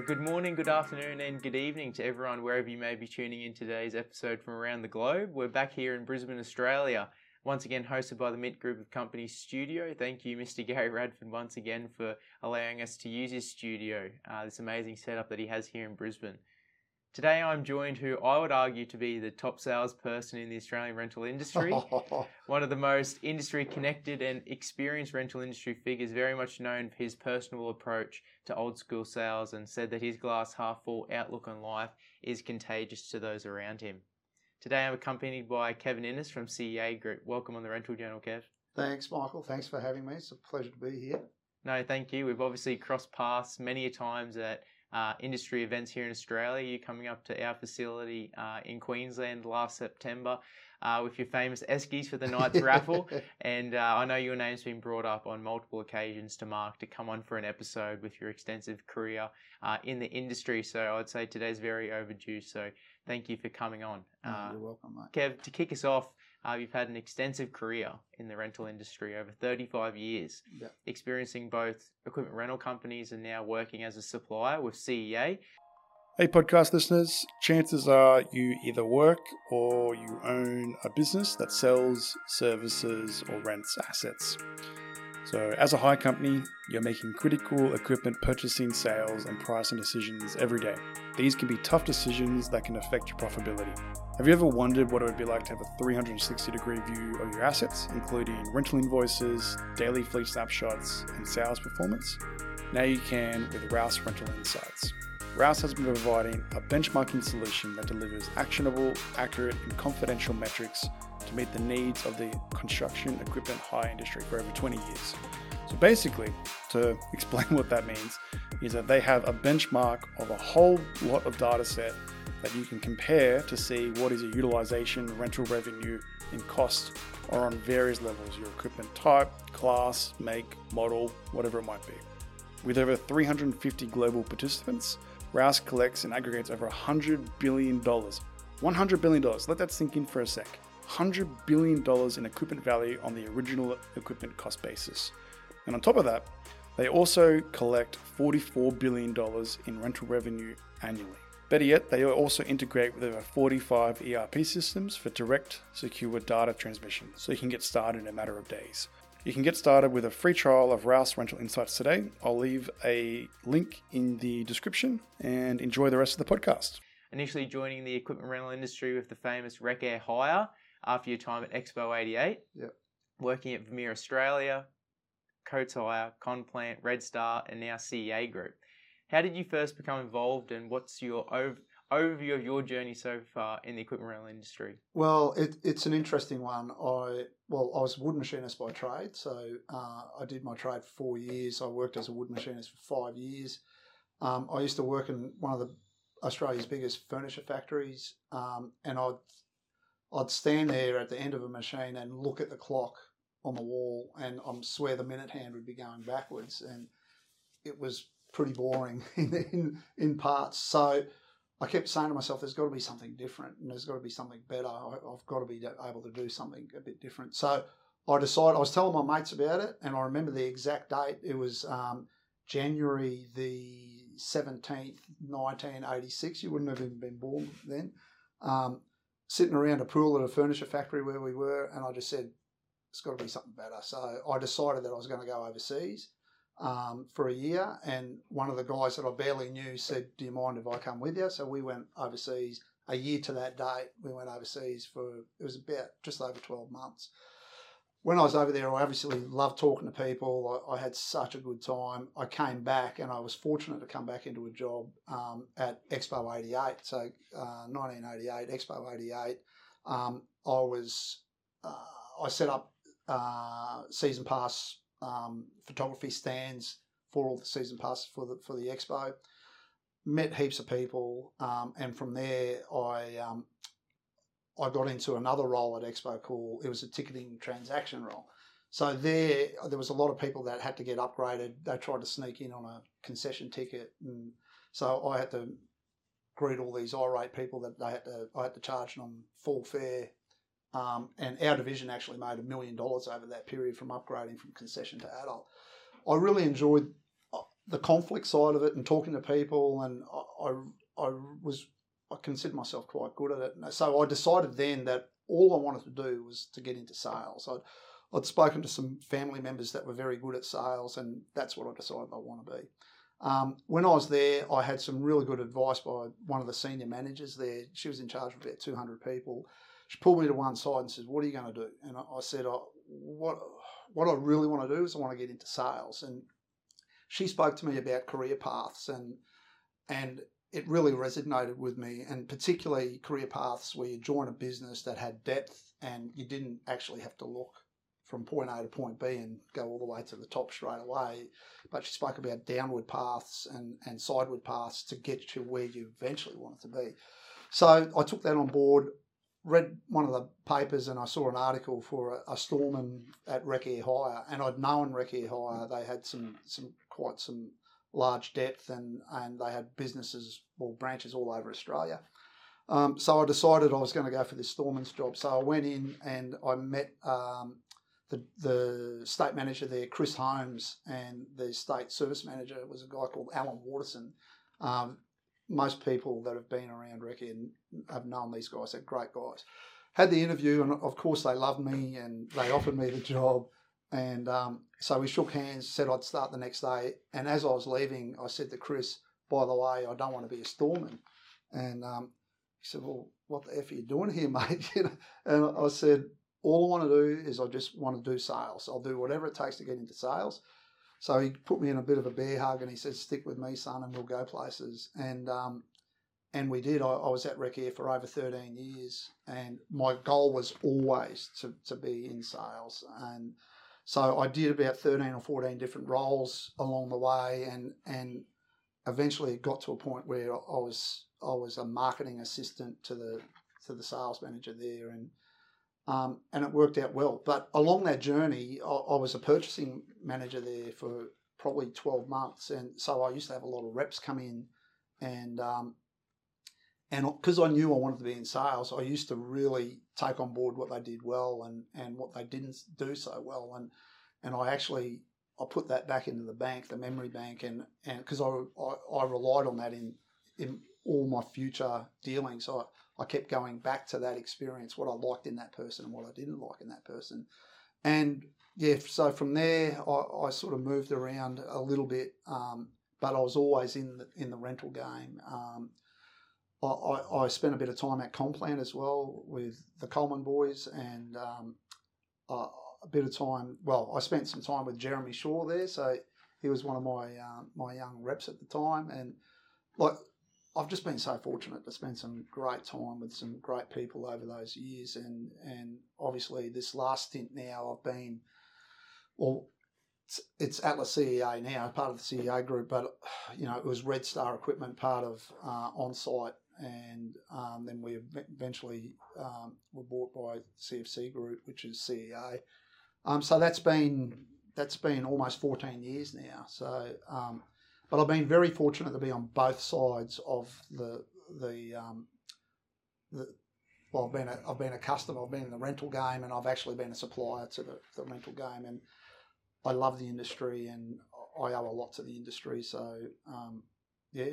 So good morning, good afternoon and good evening to everyone wherever you may be tuning in today's episode from around the globe. We're back here in Brisbane, Australia, once again hosted by the Mint Group of Companies studio. Thank you, Mr. Gary Radford, once again for allowing us to use his studio, this amazing setup that he has here in Brisbane. Today I'm joined who I would argue to be the top salesperson in the Australian rental industry, one of the most industry-connected and experienced rental industry figures, very much known for his personal approach to old-school sales and said that his glass-half-full outlook on life is contagious to those around him. Today I'm accompanied by Kevin Ennis from CEA Group. Welcome on the Rental Journal, Kev. Thanks, Michael. Thanks for having me. It's a pleasure to be here. No, thank you. We've obviously crossed paths many times at industry events here in Australia. You're coming up to our facility in Queensland last September with your famous Eskies for the night's raffle. And I know your name's been brought up on multiple occasions to Mark to come on for an episode with your extensive career in the industry. So I'd say today's very overdue. So thank you for coming on. You're welcome, mate. Kev, to kick us off, you've had an extensive career in the rental industry over 35 years, yep, experiencing both equipment rental companies and now working as a supplier with CEA. Hey, podcast listeners, chances are you either work or you own a business that sells, services, or rents assets. So as a hire company, you're making critical equipment purchasing, sales, and pricing decisions every day. These can be tough decisions that can affect your profitability. Have you ever wondered what it would be like to have a 360-degree view of your assets, including rental invoices, daily fleet snapshots, and sales performance? Now you can with Rouse Rental Insights. Rouse has been providing a benchmarking solution that delivers actionable, accurate, and confidential metrics to meet the needs of the construction equipment hire industry for over 20 years. So basically, to explain what that means, is that they have a benchmark of a whole lot of data set that you can compare to see what is your utilization, rental revenue, and cost are on various levels, your equipment type, class, make, model, whatever it might be. With over 350 global participants, Rouse collects and aggregates over $100 billion. $100 billion, let that sink in for a sec. $100 billion in equipment value on the original equipment cost basis. And on top of that, they also collect $44 billion in rental revenue annually. Better yet, they also integrate with over 45 ERP systems for direct, secure data transmission, so you can get started in a matter of days. You can get started with a free trial of Rouse Rental Insights today. I'll leave a link in the description and enjoy the rest of the podcast. Initially joining the equipment rental industry with the famous Wreckair Hire after your time at Expo 88, yep, working at Vermeer Australia, Coats Hire, Conplant, Red Star, and now CEA Group. How did you first become involved and what's your overview of your journey so far in the equipment rental industry? Well, it's an interesting one. I was a wood machinist by trade. So I did my trade for 4 years. I worked as a wood machinist for 5 years. I used to work in one of the Australia's biggest furniture factories. And I'd stand there at the end of a machine and look at the clock on the wall and I swear the minute hand would be going backwards. And it was pretty boring in parts. So I kept saying to myself, there's got to be something different and there's got to be something better. I've got to be able to do something a bit different. So I decided, I was telling my mates about it and I remember the exact date. It was January the 17th, 1986. You wouldn't have even been born then. Sitting around a pool at a furniture factory where we were, and I just said, it's got to be something better. So I decided that I was going to go overseas for a year, and one of the guys that I barely knew said, do you mind if I come with you? So we went overseas a year to that date. We went overseas for, it was about just over 12 months. When I was over there, I obviously loved talking to people. I had such a good time. I came back and I was fortunate to come back into a job at Expo 88. So 1988, Expo 88, I set up season pass photography stands for all the season passes for the expo. Met heaps of people, and from there I got into another role at Expo called, it was a ticketing transaction role. So there was a lot of people that had to get upgraded. They tried to sneak in on a concession ticket, and so I had to greet all these irate people that I had to charge them full fare. And our division actually made $1 million over that period from upgrading from concession to adult. I really enjoyed the conflict side of it and talking to people, and I consider myself quite good at it. And so I decided then that all I wanted to do was to get into sales. I'd spoken to some family members that were very good at sales, and that's what I decided I want to be. When I was there, I had some really good advice by one of the senior managers there. She was in charge of about 200 people. She pulled me to one side and says, "What are you going to do?" And I said, "What I really want to do is I want to get into sales." And she spoke to me about career paths, and it really resonated with me, and particularly career paths where you join a business that had depth and you didn't actually have to look from point A to point B and go all the way to the top straight away. But she spoke about downward paths and sideward paths to get to where you eventually wanted to be. So I took that on board, read one of the papers, and I saw an article for a storeman at Wreckair Hire, and I'd known Wreckair Hire. They had some large depth, and they had businesses or branches all over Australia. So I decided I was going to go for this storeman's job. So I went in and I met the state manager there, Chris Holmes, and the state service manager was a guy called Alan Watterson. Most people that have been around Wreckair have known these guys. They're great guys. Had the interview, and of course they loved me, and they offered me the job. And so we shook hands, said I'd start the next day. And as I was leaving, I said to Chris, "By the way, I don't want to be a storeman." And he said, "Well, what the F are you doing here, mate?" And I said, "All I want to do is I just want to do sales. I'll do whatever it takes to get into sales." So he put me in a bit of a bear hug and he said, "Stick with me, son, and we'll go places." And we did. I was at Wreckair for over 13 years, and my goal was always to be in sales. And so I did about 13 or 14 different roles along the way, and eventually it got to a point where I was a marketing assistant to the sales manager there, and it worked out well. But along that journey, I was a purchasing manager there for probably 12 months, and so I used to have a lot of reps come in, and because I knew I wanted to be in sales, I used to really take on board what they did well and what they didn't do so well, and I put that back into the bank, the memory bank, and because I relied on that in all my future dealings. So I kept going back to that experience, what I liked in that person and what I didn't like in that person. And yeah, so from there, I sort of moved around a little bit, but I was always in the rental game. I spent a bit of time at Conplant as well with the Coleman boys, and a bit of time. Well, I spent some time with Jeremy Shaw there, so he was one of my young reps at the time, and like I've just been so fortunate to spend some great time with some great people over those years, and obviously this last stint now I've been, well, it's Atlas CEA now, part of the CEA Group, but you know it was Red Star Equipment, part of Onsite. And then we eventually were bought by CFC Group, which is CEA. So that's been almost 14 years now. So, but I've been very fortunate to be on both sides of the. Well, I've been a customer. I've been in the rental game, and I've actually been a supplier to the rental game. And I love the industry, and I owe a lot to the industry. So, I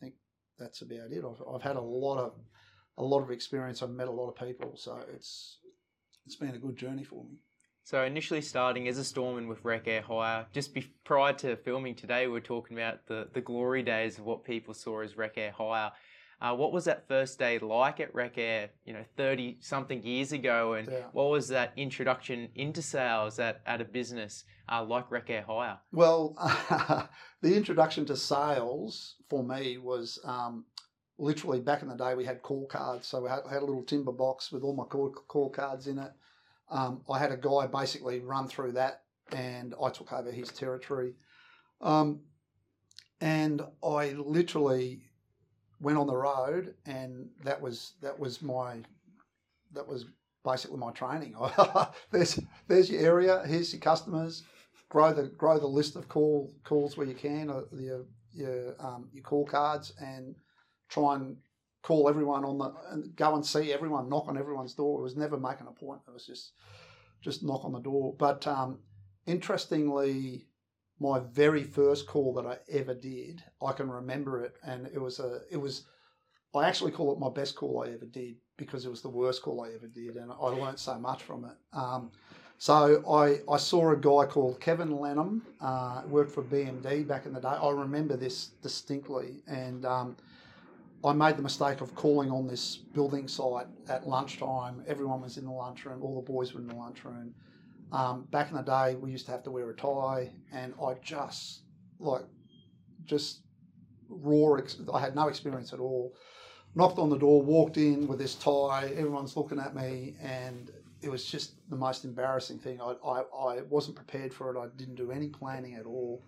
think that's about it. I've had a lot of experience. I've met a lot of people, so it's been a good journey for me. So initially starting as a storeman with Wreckair Hire, just prior to filming today, we were talking about the glory days of what people saw as Wreckair Hire. What was that first day like at Wreckair, 30 something years ago, and what was that introduction into sales at a business like Wreckair Hire? Well, the introduction to sales for me was literally back in the day we had call cards, so I had a little timber box with all my call cards in it. I had a guy basically run through that, and I took over his territory, and I literally went on the road, and that was basically my training. There's your area. Here's your customers. Grow the list of calls where you can. Your call cards, and try and call everyone and go and see everyone. Knock on everyone's door. It was never make an appointment. It was just knock on the door. But interestingly, my very first call that I ever did. I can remember it, and it was. I actually call it my best call I ever did because it was the worst call I ever did, and I learnt so much from it. So I saw a guy called Kevin Lenham, worked for BMD back in the day. I remember this distinctly, and I made the mistake of calling on this building site at lunchtime. Everyone was in the lunchroom. All the boys were in the lunchroom. Back in the day, we used to have to wear a tie, and I I had no experience at all. Knocked on the door, walked in with this tie. Everyone's looking at me, and it was just the most embarrassing thing. I wasn't prepared for it. I didn't do any planning at all.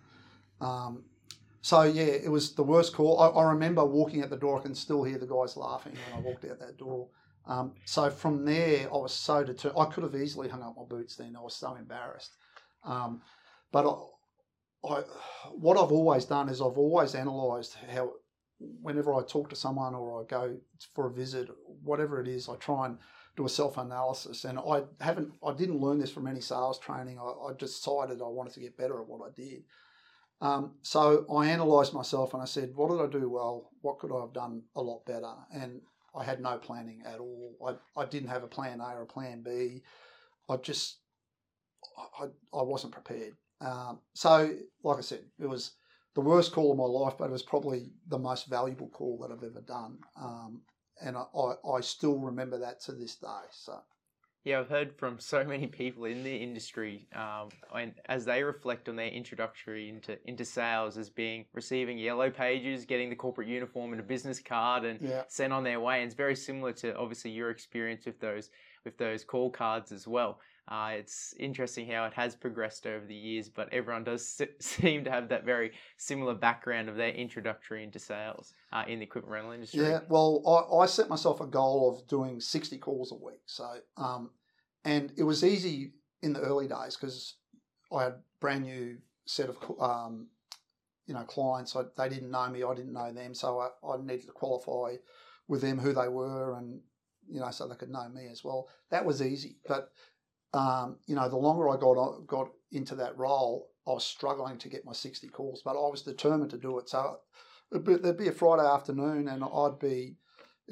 So, it was the worst call. I remember walking out the door. I can still hear the guys laughing when I walked out that door. So from there, I was so deterred. I could have easily hung up my boots then. I was so embarrassed. But what I've always done is I've always analysed how whenever I talk to someone or I go for a visit, whatever it is, I try and do a self-analysis. And I didn't learn this from any sales training. I decided I wanted to get better at what I did. So I analysed myself and I said, what did I do well? What could I have done a lot better? And I had no planning at all. I didn't have a plan A or a plan B. I wasn't prepared. So, like I said, it was the worst call of my life, but it was probably the most valuable call that I've ever done. And I still remember that to this day. So, yeah, I've heard from so many people in the industry, and as they reflect on their introductory into sales as being receiving yellow pages, getting the corporate uniform and a business card, and sent on their way. And it's very similar to obviously your experience with those call cards as well. It's interesting how it has progressed over the years, but everyone does seem to have that very similar background of their introductory into sales in the equipment rental industry. Yeah, well, I set myself a goal of doing 60 calls a week. So, and it was easy in the early days because I had a brand new set of clients. They didn't know me, I didn't know them, so I needed to qualify with them who they were, and so they could know me as well. That was easy, but the longer I got into that role, I was struggling to get my 60 calls, but I was determined to do it. So there'd be a Friday afternoon, and it'd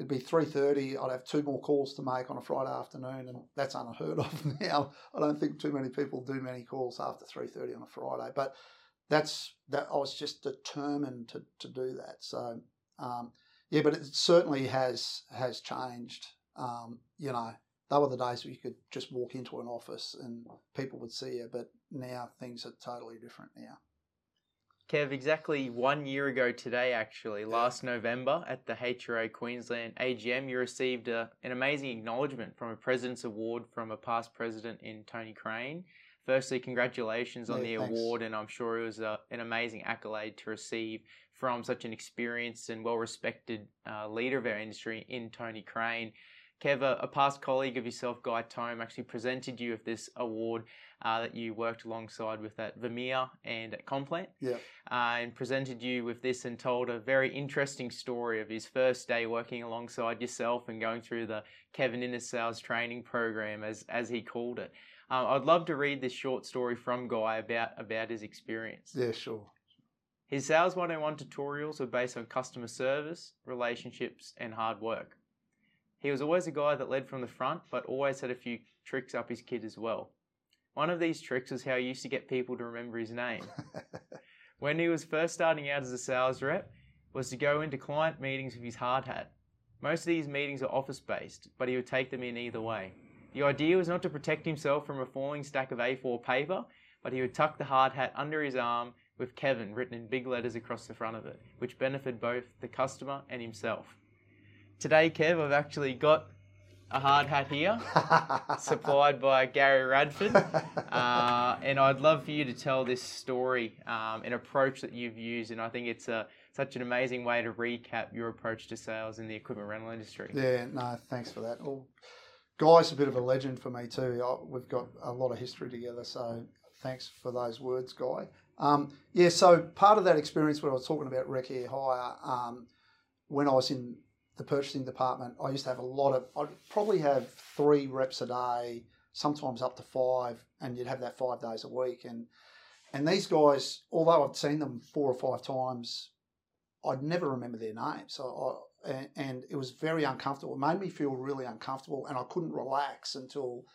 be 3:30. I'd have two more calls to make on a Friday afternoon, and that's unheard of now. I don't think too many people do many calls after 3:30 on a Friday, but I was just determined to do that. So, but it certainly has changed. They were the days where you could just walk into an office and people would see you, but now things are totally different now. Kev, exactly 1 year ago today, actually, last November at the HRA Queensland AGM, you received an amazing acknowledgement from a President's Award from a past president in Tony Crane. Firstly, congratulations on the award, and I'm sure it was an amazing accolade to receive from such an experienced and well-respected leader of our industry in Tony Crane. Kev, a past colleague of yourself, Guy Tome, actually presented you with this award that you worked alongside with at Vermeer and at Conplant, and presented you with this and told a very interesting story of his first day working alongside yourself and going through the Kevin Ennis Sales Training Program, as he called it. I'd love to read this short story from Guy about his experience. Yeah, sure. His Sales 101 tutorials were based on customer service, relationships, and hard work. He was always a guy that led from the front, but always had a few tricks up his kid as well. One of these tricks was how he used to get people to remember his name. When he was first starting out as a sales rep, was to go into client meetings with his hard hat. Most of these meetings are office-based, but he would take them in either way. The idea was not to protect himself from a falling stack of A4 paper, but he would tuck the hard hat under his arm with Kevin written in big letters across the front of it, which benefited both the customer and himself. Today, Kev, I've actually got a hard hat here, supplied by Gary Radford, and I'd love for you to tell this story, an approach that you've used, and I think it's such an amazing way to recap your approach to sales in the equipment rental industry. Yeah, no, thanks for that. Well, Guy's a bit of a legend for me too. We've got a lot of history together, so thanks for those words, Guy. So part of that experience where I was talking about Wreckair Hire, when I was in the purchasing department, I used to have I'd probably have 3 reps a day, sometimes up to 5, and you'd have that 5 days a week. And And these guys, although I've seen them 4 or 5 times, I'd never remember their names. So and it was very uncomfortable. It made me feel really uncomfortable, and I couldn't relax until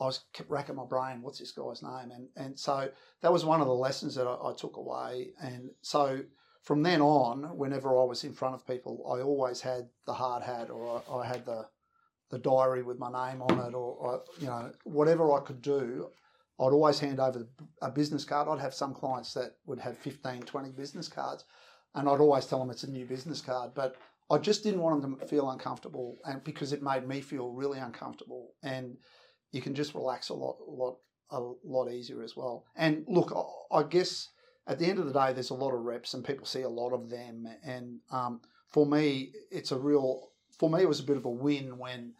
I was kept racking my brain, what's this guy's name? And so that was one of the lessons that I took away. And so from then on, whenever I was in front of people, I always had the hard hat, or I had the diary with my name on it, or whatever I could do. I'd always hand over a business card. I'd have some clients that would have 15, 20 business cards, and I'd always tell them it's a new business card. But I just didn't want them to feel uncomfortable, and because it made me feel really uncomfortable. And you can just relax a lot easier as well. And look, I guess at the end of the day, there's a lot of reps, and people see a lot of them. And for me, it was a bit of a win when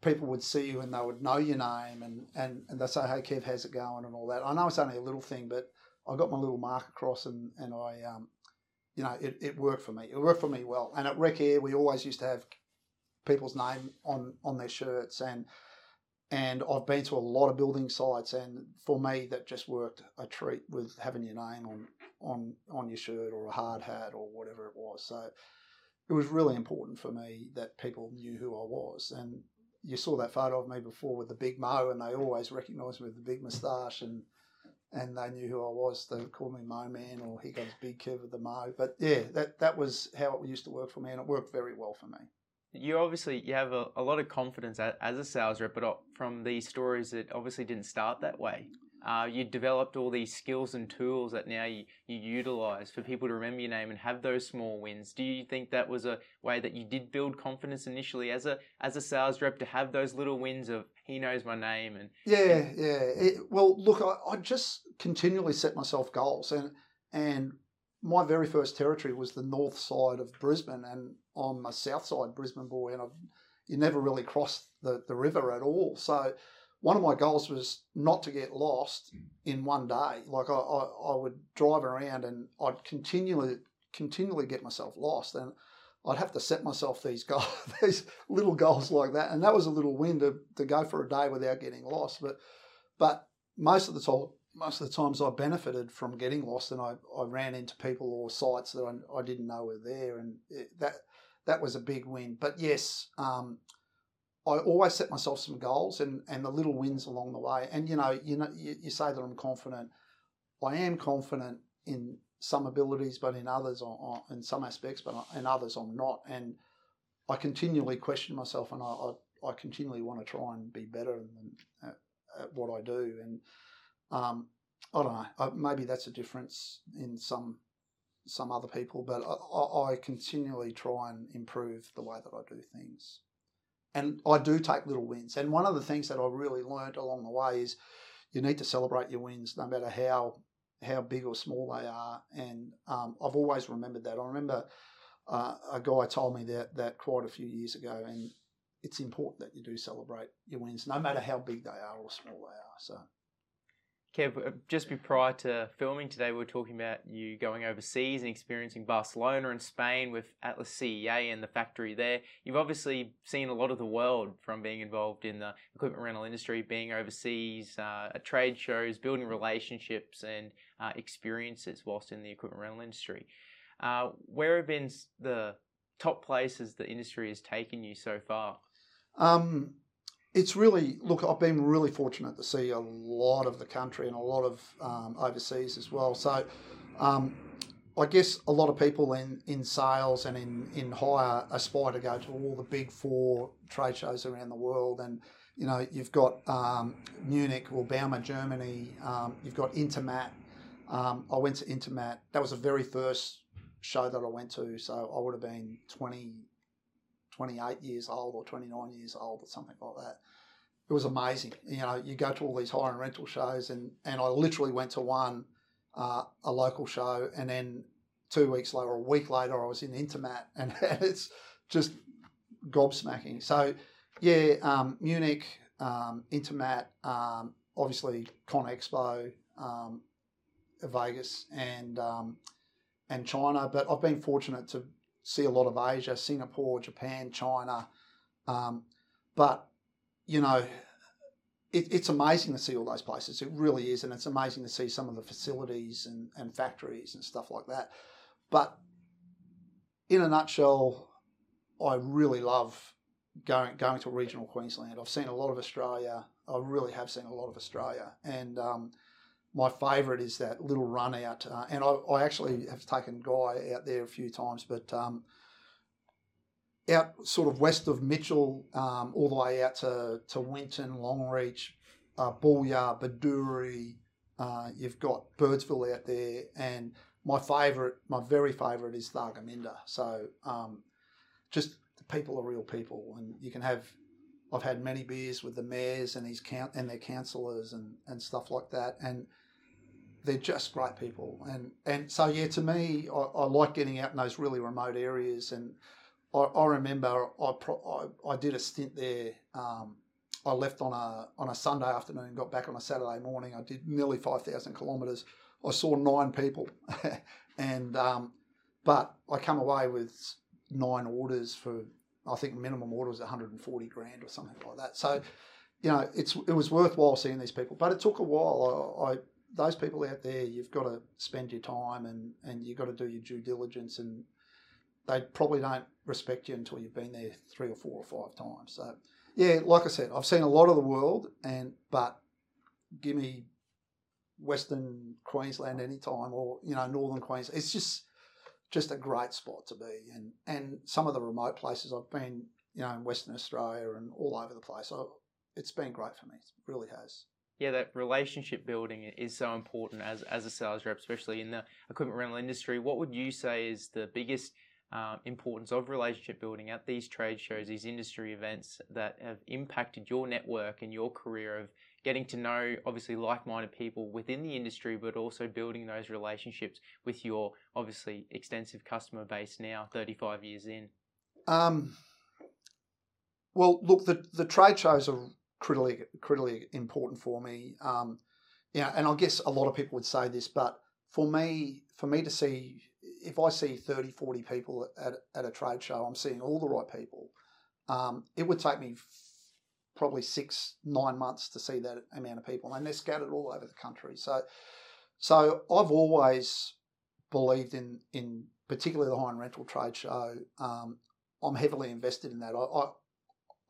people would see you and they would know your name and they'd say, hey, Kev, how's it going and all that. I know it's only a little thing, but I got my little mark across and I, it worked for me. It worked for me well. And at Wreckair, we always used to have people's name on their shirts. And I've been to a lot of building sites, and for me, that just worked a treat with having your name on your shirt or a hard hat or whatever it was. So it was really important for me that people knew who I was. And you saw that photo of me before with the big mo, and they always recognised me with the big moustache, and they knew who I was. They called me Mo Man, or he goes Big Kev with the mo. But yeah, that was how it used to work for me, and it worked very well for me. You obviously have a lot of confidence as a sales rep, but from these stories, it obviously didn't start that way. You developed all these skills and tools that now you utilise for people to remember your name and have those small wins. Do you think that was a way that you did build confidence initially as a sales rep, to have those little wins of, he knows my name? And Yeah. I just continually set myself goals. And my very first territory was the north side of Brisbane, and I'm a south side Brisbane boy, and you never really crossed the river at all. So one of my goals was not to get lost in one day. Like I would drive around and I'd continually get myself lost, and I'd have to set myself these goals, these little goals like that. And that was a little win to go for a day without getting lost. But most of the times I benefited from getting lost, and I ran into people or sites that I didn't know were there, and that was a big win. But yes, I always set myself some goals and the little wins along the way. And, you say that I'm confident. I am confident in some abilities, but in others, in some aspects, but in others I'm not. And I continually question myself, and I continually want to try and be better at what I do. And I don't know, maybe that's a difference in some other people, but I continually try and improve the way that I do things. And I do take little wins. And one of the things that I really learned along the way is you need to celebrate your wins, no matter how big or small they are. And I've always remembered that. I remember a guy told me that quite a few years ago, and it's important that you do celebrate your wins, no matter how big they are or small they are. So, Kev, just prior to filming today, we were talking about you going overseas and experiencing Barcelona and Spain with Atlas CEA and the factory there. You've obviously seen a lot of the world from being involved in the equipment rental industry, being overseas, at trade shows, building relationships and experiences whilst in the equipment rental industry. Where have been the top places the industry has taken you so far? It's really, I've been really fortunate to see a lot of the country and a lot of overseas as well. So I guess a lot of people in sales and in hire aspire to go to all the big 4 trade shows around the world. And, you've got Munich or Bauma, Germany. You've got Intermat. I went to Intermat. That was the very first show that I went to. So I would have been 28 years old or 29 years old or something like that. It was amazing. You go to all these hire and rental shows, and I literally went to one, a local show, and then 2 weeks later, or a week later, I was in Intermat, and it's just gobsmacking. So, yeah, Munich, Intermat, obviously Con Expo, Vegas, and China. But I've been fortunate to see a lot of Asia, Singapore, Japan, China. But, it's amazing to see all those places. It really is. And it's amazing to see some of the facilities and factories and stuff like that. But in a nutshell, I really love going to regional Queensland. I've seen a lot of Australia. I really have seen a lot of Australia. And my favourite is that little run out. And I actually have taken Guy out there a few times, but out sort of west of Mitchell, all the way out to Winton, Longreach, Boolyah, Baduri. You've got Birdsville out there. And my very favourite is Thargomindah. So just the people are real people. And you can have... I've had many beers with the mayors and their councillors and stuff like that, and they're just great people. And so, yeah, to me, I like getting out in those really remote areas. And I remember I did a stint there. I left on a Sunday afternoon, got back on a Saturday morning. I did nearly 5,000 kilometres. I saw 9 people, and but I come away with 9 orders for. I think minimum order was $140,000 or something like that. So, you know, it was worthwhile seeing these people, but it took a while. Those people out there, you've got to spend your time and you've got to do your due diligence, and they probably don't respect you until you've been there 3 or 4 or 5 times. So, yeah, like I said, I've seen a lot of the world, but give me Western Queensland anytime, or, you know, Northern Queensland. It's just a great spot to be, and some of the remote places I've been, you know, in Western Australia and all over the place. It's been great for me. It really has. Yeah, that relationship building is so important as a sales rep, especially in the equipment rental industry. What would you say is the biggest importance of relationship building at these trade shows, these industry events that have impacted your network and your career of getting to know, obviously, like-minded people within the industry, but also building those relationships with your, obviously, extensive customer base now, 35 years in? Well, look, the trade shows are critically important for me. Yeah, and I guess a lot of people would say this, but for me to see, if I see 30, 40 people at a trade show, I'm seeing all the right people. It would take me probably 6-9 months to see that amount of people, and they're scattered all over the country. So I've always believed in particularly the high-end rental trade show. I'm heavily invested in that.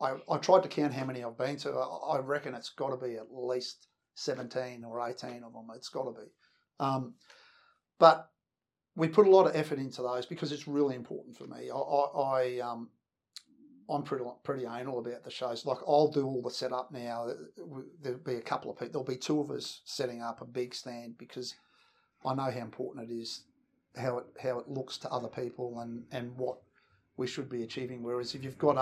I tried to count how many I've been to. I reckon it's got to be at least 17 or 18 of them. It's got to be. But we put a lot of effort into those because it's really important for me. I'm pretty anal about the shows. Like, I'll do all the setup now. There'll be a couple of people. There'll be 2 of us setting up a big stand because I know how important it is, how it looks to other people and what we should be achieving. Whereas if you've got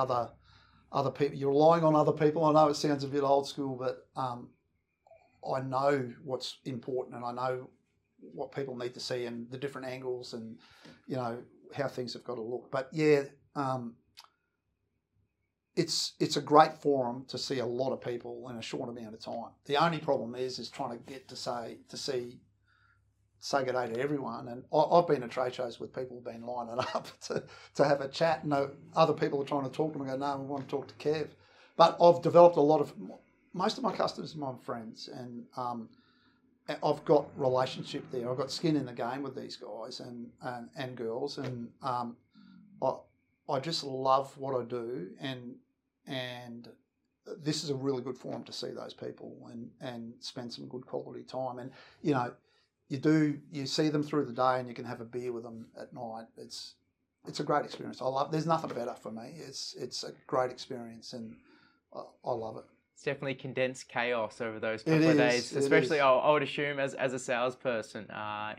other people, you're relying on other people. I know it sounds a bit old school, but I know what's important and I know what people need to see and the different angles and, you know, how things have got to look. But, yeah... It's a great forum to see a lot of people in a short amount of time. The only problem is trying to get to say good day to everyone. And I've been to trade shows with people who've been lining up to have a chat, and other people are trying to talk to them and go, no, we want to talk to Kev. But I've developed most of my customers are my friends, and I've got relationship there. I've got skin in the game with these guys and girls, and I just love what I do, and this is a really good forum to see those people and spend some good quality time. And, you know, you see them through the day and you can have a beer with them at night. It's a great experience. There's nothing better for me. It's a great experience, and I love it. It's definitely condensed chaos over those couple of days, especially I would assume as a salesperson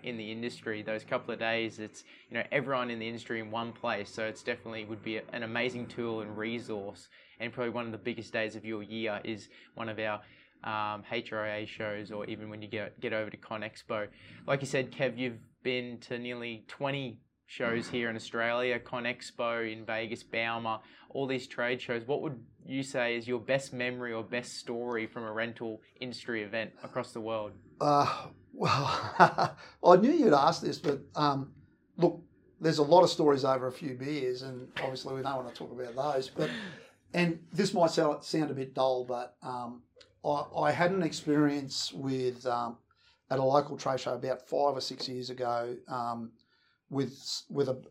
in the industry, those couple of days, it's, you know, everyone in the industry in one place. So it's definitely would be an amazing tool and resource, and probably one of the biggest days of your year is one of our HRIA shows, or even when you get over to Con Expo. Like you said, Kev, you've been to nearly 20 shows here in Australia, Con Expo in Vegas, Bauma, all these trade shows. What would you say is your best memory or best story from a rental industry event across the world? Well, I knew you'd ask this, but look, there's a lot of stories over a few beers, and obviously we don't want to talk about those. But, and this might sound a bit dull, but I had an experience with at a local trade show about 5 or 6 years ago with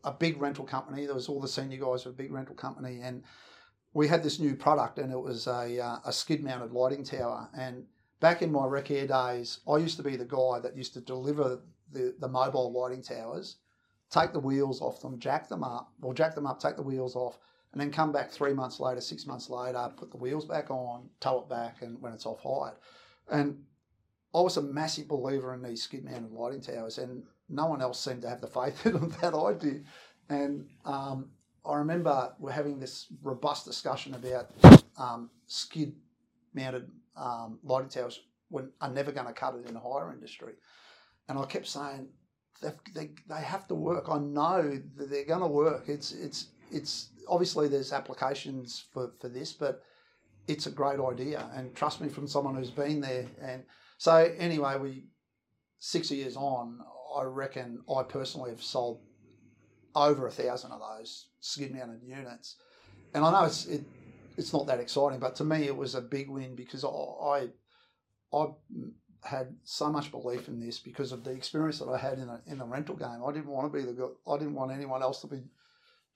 a big rental company. There was all the senior guys of a big rental company, and we had this new product, and it was a skid-mounted lighting tower. And back in my Wreckair days, I used to be the guy that used to deliver the mobile lighting towers, take the wheels off them, jack them up, take the wheels off, and then come back 3 months later, 6 months later, put the wheels back on, tow it back, and when it's off hired. And I was a massive believer in these skid-mounted lighting towers, and no one else seemed to have the faith in them that I did. And I remember we're having this robust discussion about skid-mounted lighting towers are never going to cut it in the hire industry. And I kept saying, they have to work. I know that they're going to work. It's obviously there's applications for this, but it's a great idea. And trust me, from someone who's been there. And so anyway, 6 years on, I reckon I personally have sold over 1,000 of those skid-mounted units. And I know it's not that exciting, but to me it was a big win because I had so much belief in this because of the experience that I had in the rental game. I didn't want to be I didn't want anyone else to be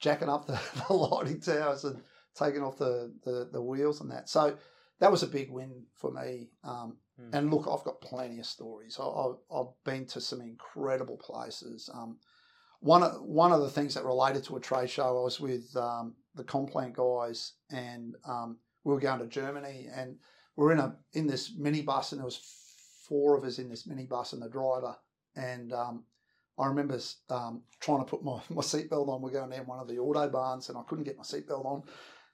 jacking up the lighting towers and taking off the wheels and that. So that was a big win for me. And look, I've got plenty of stories. I've been to some incredible places. One of the things that related to a trade show, I was with the Conplant guys, and we were going to Germany, and we're in this minibus, and there was four of us in this minibus and the driver. And I remember trying to put my seatbelt on. We're going down one of the autobahns, and I couldn't get my seatbelt on.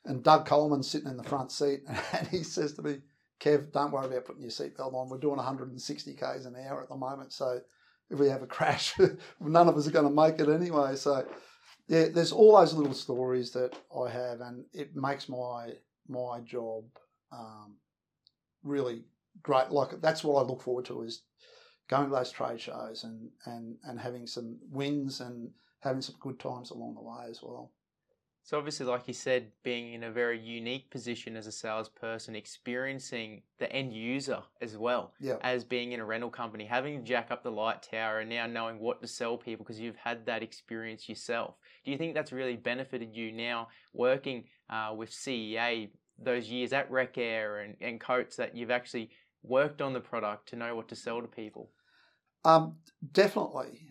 And Doug Coleman's sitting in the front seat, and he says to me, "Kev, don't worry about putting your seatbelt on. We're doing 160 k's an hour at the moment, so if we have a crash, none of us are going to make it anyway." So yeah, there's all those little stories that I have, and it makes my job really great. Like, that's what I look forward to, is going to those trade shows and having some wins and having some good times along the way as well. So obviously, like you said, being in a very unique position as a salesperson, experiencing the end user as well, yeah, as being in a rental company, having to jack up the light tower and now knowing what to sell people because you've had that experience yourself. Do you think that's really benefited you now working with CEA, those years at Wreckair and Coates, that you've actually worked on the product to know what to sell to people? Definitely.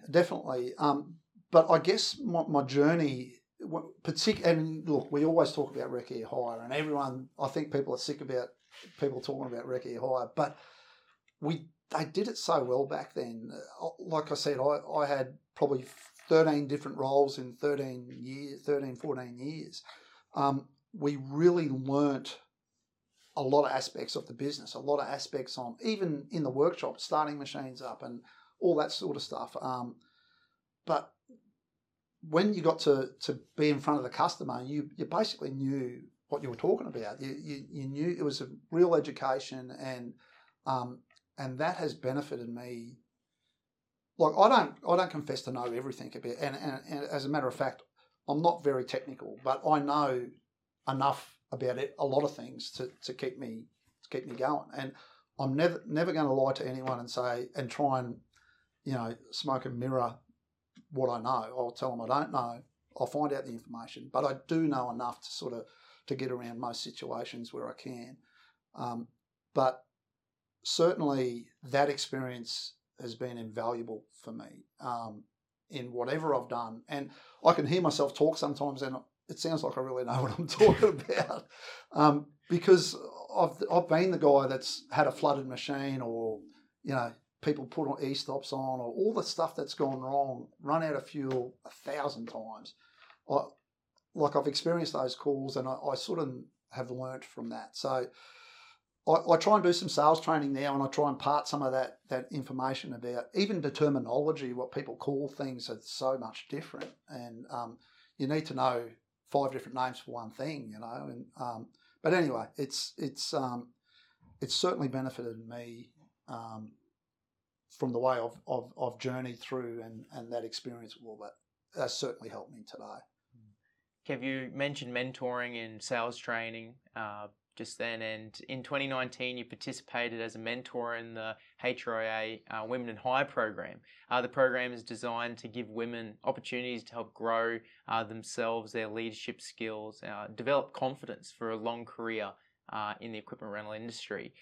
But I guess my journey... And look, we always talk about Wreckair Hire, and I think people are sick about people talking about Wreckair Hire, but they did it so well back then. Like I said, I had probably 13 different roles in 14 years. We really learnt a lot of aspects of the business, a lot of aspects on, even in the workshop, starting machines up and all that sort of stuff. But when you got to be in front of the customer, you basically knew what you were talking about. You knew it was a real education, and that has benefited me. Like, I don't confess to know everything about, and as a matter of fact, I'm not very technical, but I know enough about it, a lot of things to keep me going. And I'm never going to lie to anyone and say and try and smoke and mirror what I know. I'll tell them I don't know. I'll find out the information, but I do know enough to sort of to get around most situations where I can. But certainly that experience has been invaluable for me in whatever I've done. And I can hear myself talk sometimes, and it sounds like I really know what I'm talking about because I've been the guy that's had a flooded machine, or people put on e-stops on, or all the stuff that's gone wrong, run out of fuel 1,000 times. I've experienced those calls, and I sort of have learnt from that. So I try and do some sales training now, and I try and part some of that information about even the terminology, what people call things are so much different. And you need to know 5 different names for one thing, And but anyway, it's certainly benefited me from the way I've journeyed through and that experience with all that. That's certainly helped me today. Kev, you mentioned mentoring and sales training. just then. And in 2019, you participated as a mentor in the HRIA Women in Hire program. The program is designed to give women opportunities to help grow themselves, their leadership skills, develop confidence for a long career in the equipment rental industry.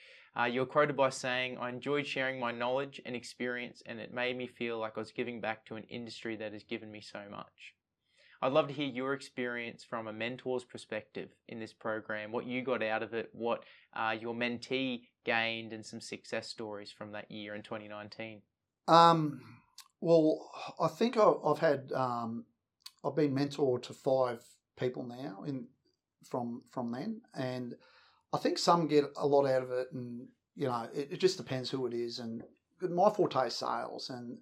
You're quoted by saying, "I enjoyed sharing my knowledge and experience, and it made me feel like I was giving back to an industry that has given me so much." I'd love to hear your experience from a mentor's perspective in this program, what you got out of it, what your mentee gained, and some success stories from that year in 2019. Well, I think I've been mentored to 5 people now from then, and I think some get a lot out of it, and you know, it just depends who it is. And my forte is sales, and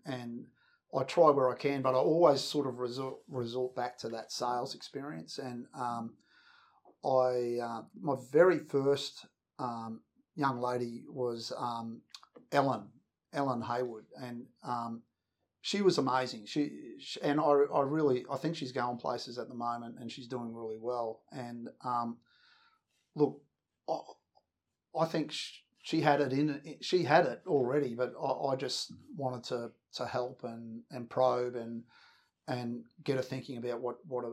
I try where I can, but I always sort of resort back to that sales experience. And my very first young lady was Ellen Haywood, and she was amazing. I think she's going places at the moment, and she's doing really well. And look, I think she had it in. She had it already, but I just wanted to help and probe and get her thinking about what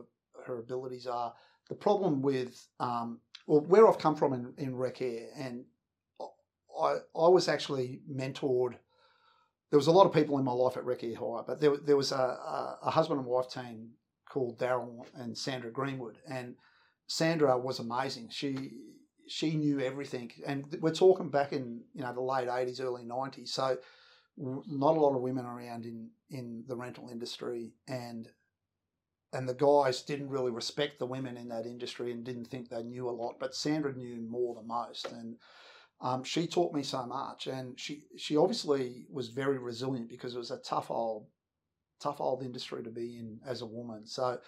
her abilities are. The problem with where I've come from in Wreckair, and I was actually mentored. There was a lot of people in my life at Wreckair Hire, but there was a husband and wife team called Darryl and Sandra Greenwood, and Sandra was amazing. She knew everything, and we're talking back in the late 80s, early 90s. So not a lot of women around in the rental industry, and the guys didn't really respect the women in that industry and didn't think they knew a lot. But Sandra knew more than most, and she taught me so much. And she obviously was very resilient, because it was a tough old industry to be in as a woman. So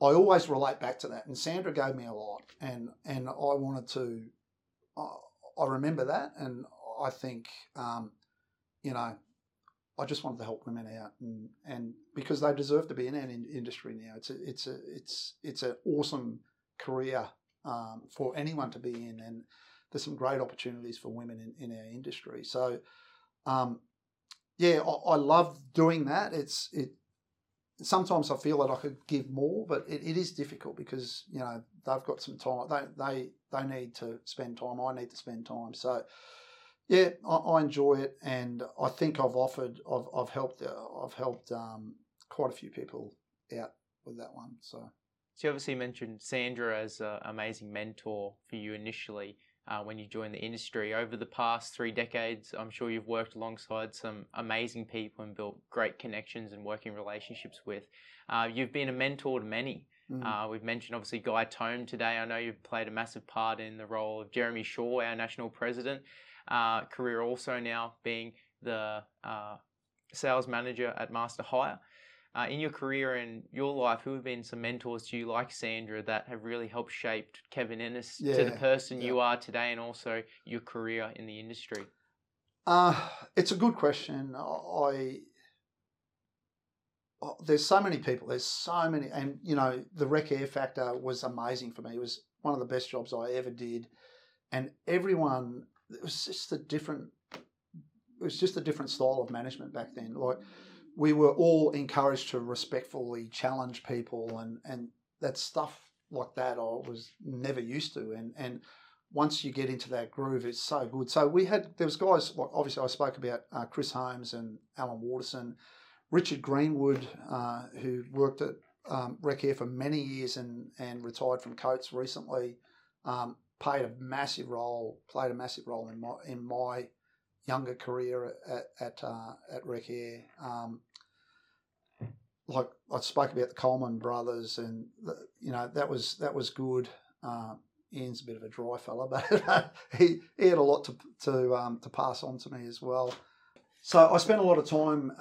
I always relate back to that, and Sandra gave me a lot, and I wanted to. I remember that, and I think I just wanted to help women out, and because they deserve to be in that industry now. It's an awesome career for anyone to be in, and there's some great opportunities for women in our industry. So, I love doing that. Sometimes I feel that I could give more, but it is difficult, because they've got some time. They need to spend time. I need to spend time. So, yeah, I enjoy it, and I think I've helped quite a few people out with that one. So you obviously mentioned Sandra as an amazing mentor for you initially when you joined the industry. Over the past 3 decades, I'm sure you've worked alongside some amazing people and built great connections and working relationships with. You've been a mentor to many. Mm-hmm. We've mentioned obviously Guy Tome today. I know you've played a massive part in the role of Jeremy Shaw, our national president. Career also now being the sales manager at Master Hire. In your career and your life, who have been some mentors to you like Sandra that have really helped shape Kevin Ennis to the person you are today, and also your career in the industry? It's a good question. There's so many people. There's so many. And, the Wreckair factor was amazing for me. It was one of the best jobs I ever did. And everyone... It was just a different style of management back then. Like, we were all encouraged to respectfully challenge people, and that stuff like that I was never used to. And once you get into that groove, it's so good. So there was guys like, obviously I spoke about Chris Holmes and Alan Watterson, Richard Greenwood, who worked at Wreckair for many years and retired from Coates recently. Played a massive role in my younger career at Wreckair. Like I spoke about the Coleman brothers, and that was good. Ian's a bit of a dry fella, but he had a lot to pass on to me as well. So I spent a lot of time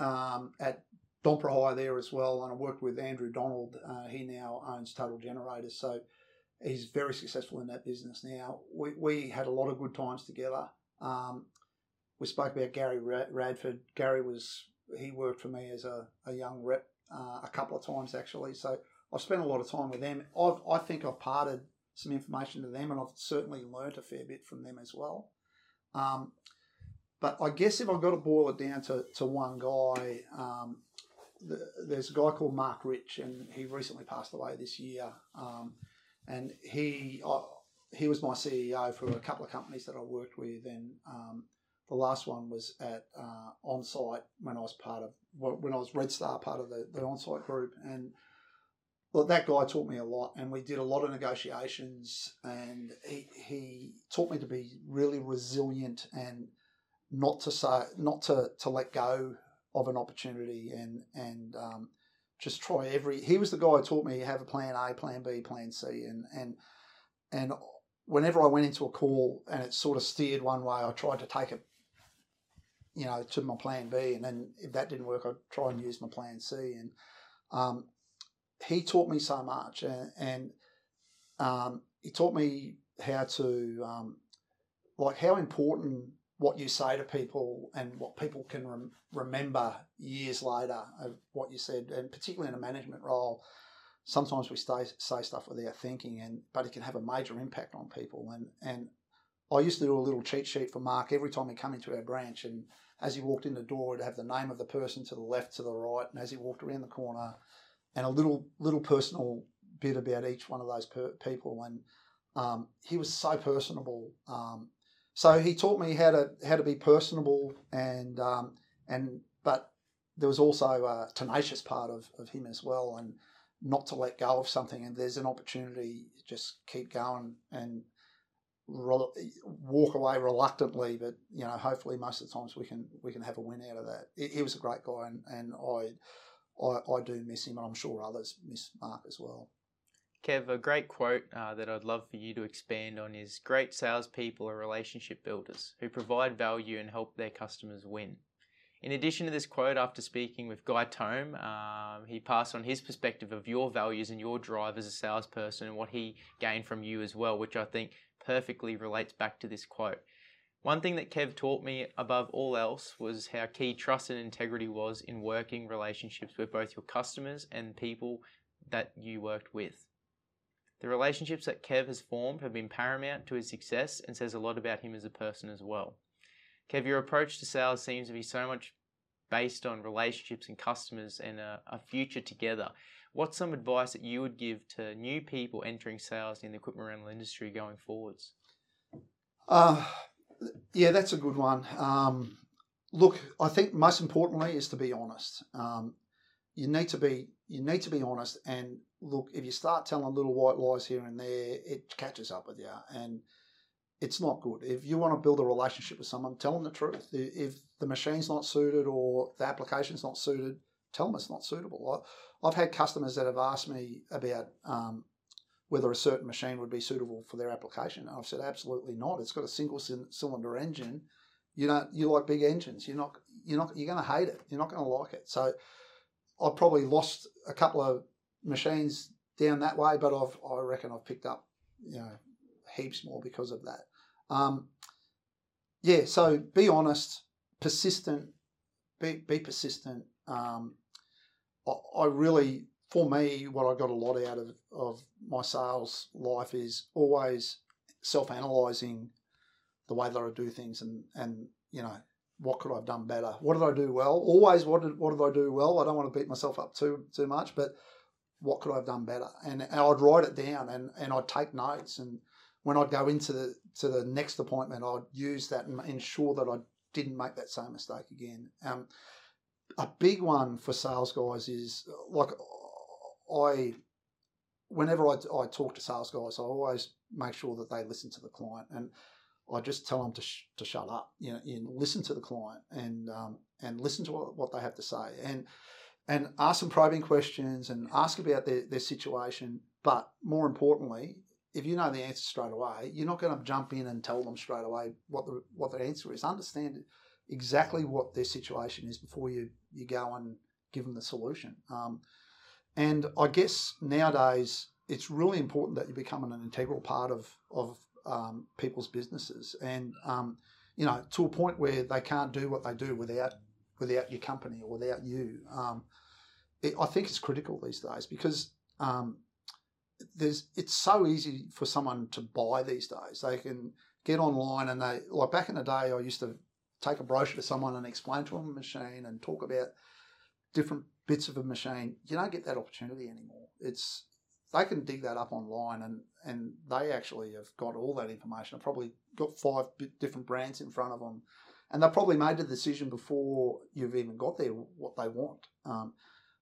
at Domper High there as well, and I worked with Andrew Donald. He now owns Total Generators, so. He's very successful in that business now. We had a lot of good times together. We spoke about Gary Radford. Gary worked for me as a young rep a couple of times actually. So I've spent a lot of time with them. I think I've parted some information to them, and I've certainly learnt a fair bit from them as well. But I guess if I've got to boil it down to one guy, there's a guy called Mark Rich, and he recently passed away this year. And he was my CEO for a couple of companies that I worked with, and the last one was at Onsite when I was Red Star, part of the Onsite group. And well, that guy taught me a lot, and we did a lot of negotiations, and he taught me to be really resilient and not to let go of an opportunity, and just try he was the guy who taught me you have a plan A, plan B, plan C, and whenever I went into a call and it sort of steered one way, I tried to take it, to my plan B, and then if that didn't work, I'd try and use my plan C. And he taught me so much, and he taught me how to how important what you say to people and what people can remember years later of what you said, and particularly in a management role, sometimes we say stuff without thinking, but it can have a major impact on people. And I used to do a little cheat sheet for Mark every time he came into our branch, and as he walked in the door, it'd have the name of the person to the left, to the right, and as he walked around the corner, and a little personal bit about each one of those people. And he was so personable. So he taught me how to be personable, but there was also a tenacious part of him as well, and not to let go of something. And there's an opportunity, just keep going and walk away reluctantly. But hopefully most of the times we can have a win out of that. He was a great guy, and I do miss him, and I'm sure others miss Mark as well. Kev, a great quote that I'd love for you to expand on is, great salespeople are relationship builders who provide value and help their customers win. In addition to this quote, after speaking with Guy Tome, he passed on his perspective of your values and your drive as a salesperson and what he gained from you as well, which I think perfectly relates back to this quote. One thing that Kev taught me above all else was how key trust and integrity was in working relationships with both your customers and people that you worked with. The relationships that Kev has formed have been paramount to his success and says a lot about him as a person as well. Kev, your approach to sales seems to be so much based on relationships and customers and a future together. What's some advice that you would give to new people entering sales in the equipment rental industry going forwards? Yeah, that's a good one. Look, I think most importantly is to be honest. You need to be honest. And look, if you start telling little white lies here and there, it catches up with you, and it's not good. If you want to build a relationship with someone, tell them the truth. If the machine's not suited or the application's not suited, tell them it's not suitable. I've had customers that have asked me about whether a certain machine would be suitable for their application. And I've said, absolutely not. It's got a single cylinder engine. You like big engines. You're going to hate it. You're not going to like it. So I probably lost a couple of machines down that way, but I reckon I've picked up, heaps more because of that. So be honest, persistent, be persistent. I really, for me, what I got a lot out of my sales life is always self-analysing the way that I do things and what could I have done better? What did I do well? Always, what did I do well? I don't want to beat myself up too much, but what could I have done better? And I'd write it down and I'd take notes. And when I'd go into the next appointment, I'd use that and ensure that I didn't make that same mistake again. A big one for sales guys is, whenever I talk to sales guys, I always make sure that they listen to the client, and I just tell them to shut up, and listen to the client and listen to what they have to say and ask some probing questions and ask about their situation. But more importantly, if you know the answer straight away, you're not going to jump in and tell them straight away what the answer is. Understand exactly what their situation is before you go and give them the solution. And I guess nowadays it's really important that you become an integral part of people's businesses, and to a point where they can't do what they do without your company or without you. I think it's critical these days because it's so easy for someone to buy these days. They can get online and they, like back in the day, I used to take a brochure to someone and explain to them a machine and talk about different bits of a machine. You don't get that opportunity anymore. It's, they can dig that up online, and they actually have got all that information. I've probably got five different brands in front of them, and they probably made the decision before you've even got there what they want.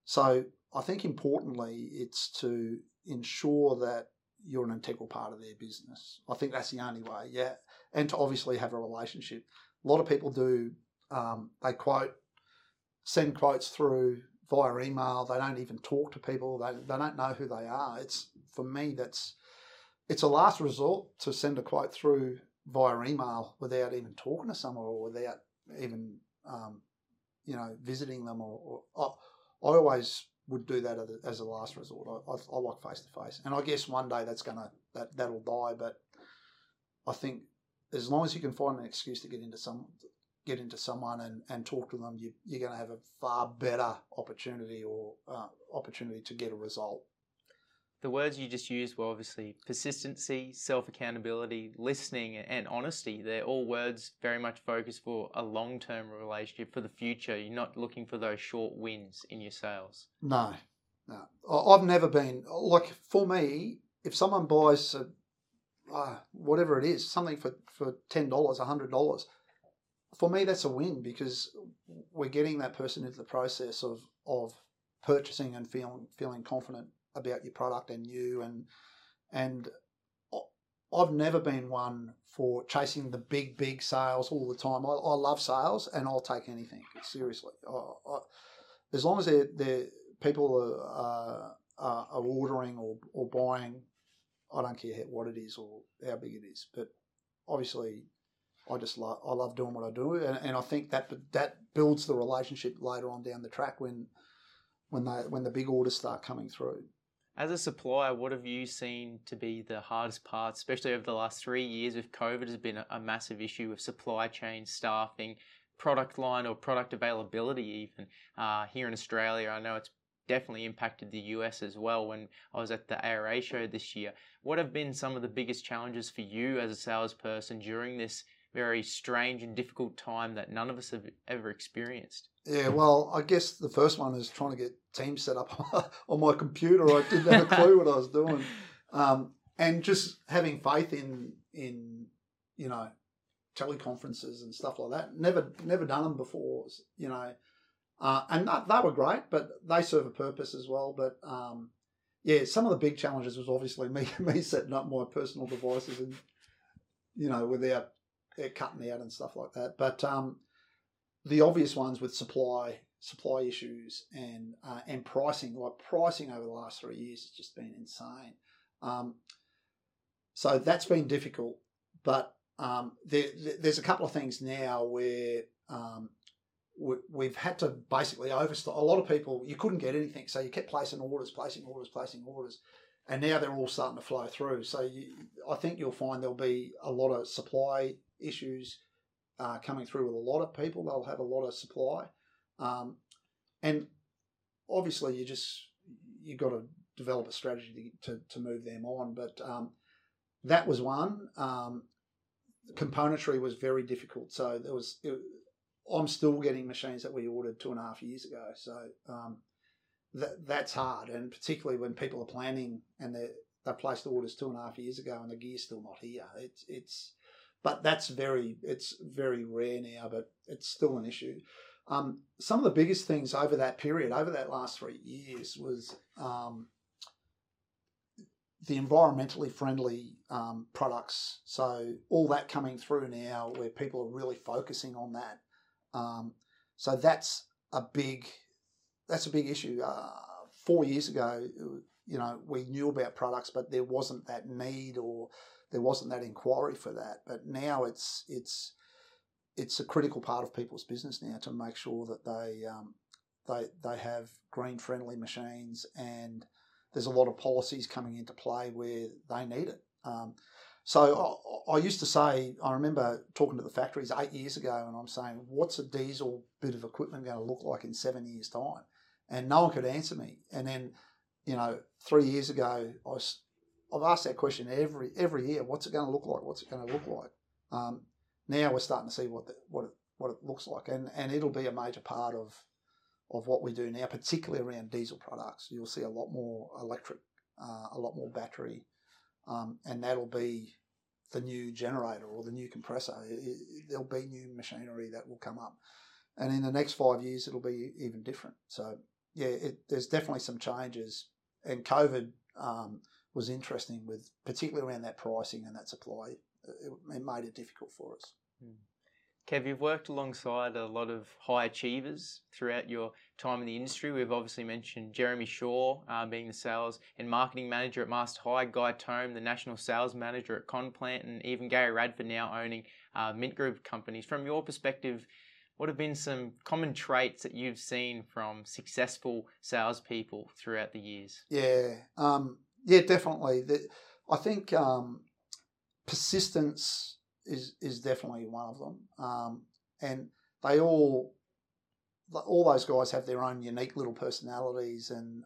So I think importantly, it's to ensure that you're an integral part of their business. I think that's the only way, yeah. And to obviously have a relationship. A lot of people do, they send quotes through via email. They don't even talk to people. They don't know who they are. For me, it's a last resort to send a quote through via email without even talking to someone or without even, visiting them. I always would do that as a last resort. I like face-to-face. And I guess one day that'll die, but I think as long as you can find an excuse to get into someone and talk to them, you're going to have a far better opportunity or opportunity to get a result. The words you just used were obviously persistency, self-accountability, listening, and honesty. They're all words very much focused for a long-term relationship for the future. You're not looking for those short wins in your sales. No. I've never been, like for me, if someone buys whatever it is, something for $10, $100, for me, that's a win because we're getting that person into the process of purchasing and feeling confident about your product and you. And I've never been one for chasing the big sales all the time. I love sales and I'll take anything, seriously. As long as they're people are ordering or buying, I don't care what it is or how big it is. But obviously, I love doing what I do, and I think that builds the relationship later on down the track when the big orders start coming through. As a supplier, what have you seen to be the hardest part, especially over the last 3 years with COVID has been a massive issue with supply chain staffing, product line or product availability even. Here in Australia, I know it's definitely impacted the US as well when I was at the ARA show this year. What have been some of the biggest challenges for you as a salesperson during this very strange and difficult time that none of us have ever experienced? Yeah, well, I guess the first one is trying to get Teams set up on my computer. I didn't have a clue what I was doing. And just having faith in teleconferences and stuff like that. Never done them before, and they were great, but they serve a purpose as well. But some of the big challenges was obviously me setting up my personal devices and, without cutting out and stuff like that. But the obvious ones with supply issues and pricing. Like pricing over the last 3 years has just been insane. So that's been difficult. But there's a couple of things now where we've had to basically overstock. A lot of people, you couldn't get anything, so you kept placing orders. And now they're all starting to flow through. So I think you'll find there'll be a lot of supply issues coming through with a lot of people. They'll have a lot of supply, and obviously you got to develop a strategy to move them on. But that was one. Componentry was very difficult. So there was. I'm still getting machines that we ordered 2.5 years ago. So that's hard, and particularly when people are planning and they placed orders 2.5 years ago and the gear's still not here. But it's very rare now, but it's still an issue. Some of the biggest things over that period, over that last 3 years, was the environmentally friendly products. So all that coming through now where people are really focusing on that. So that's a big issue. 4 years ago, we knew about products, but there wasn't that need or there wasn't that inquiry for that, but now it's a critical part of people's business now to make sure that they have green friendly machines, and there's a lot of policies coming into play where they need it. So I used to say, I remember talking to the factories 8 years ago, and I'm saying, what's a diesel bit of equipment going to look like in 7 years' time? And no one could answer me. And then, 3 years ago, I've asked that question every year. What's it going to look like? What's it going to look like? Now we're starting to see what it looks like, and it'll be a major part of what we do now, particularly around diesel products. You'll see a lot more electric, a lot more battery, and that'll be the new generator or the new compressor. There'll be new machinery that will come up, and in the next 5 years, it'll be even different. So yeah, there's definitely some changes, and COVID was interesting, with particularly around that pricing and that supply. It made it difficult for us. Mm. Kev, you've worked alongside a lot of high achievers throughout your time in the industry. We've obviously mentioned Jeremy Shaw being the sales and marketing manager at Master Hire, Guy Tome, the national sales manager at Conplant, and even Gary Radford now owning Mint Group of Companies. From your perspective, what have been some common traits that you've seen from successful salespeople throughout the years? Yeah, definitely. I think persistence is definitely one of them, and all those guys have their own unique little personalities, and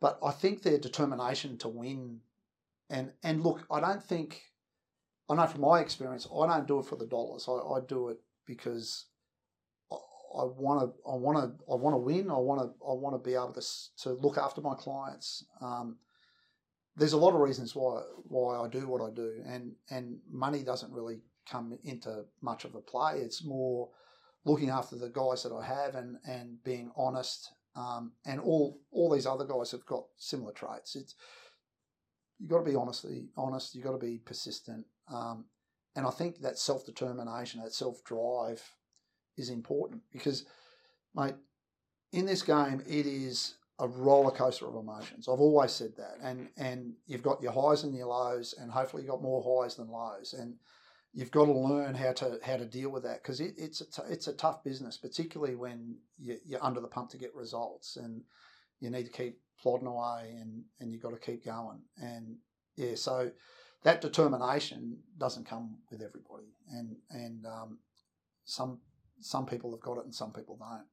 but I think their determination to win, and look, I know from my experience, I don't do it for the dollars. I do it because I want to win. I want to be able to look after my clients. There's a lot of reasons why I do what I do, and money doesn't really come into much of a play. It's more looking after the guys that I have and being honest, and all these other guys have got similar traits. You've got to be honest, you've got to be persistent, and I think that self-determination, that self-drive is important because, mate, in this game it is a roller coaster of emotions. I've always said that, and you've got your highs and your lows, and hopefully you've got more highs than lows. And you've got to learn how to deal with that because it's a tough business, particularly when you're under the pump to get results, and you need to keep plodding away, and you've got to keep going. And yeah, so that determination doesn't come with everybody, and some people have got it and some people don't.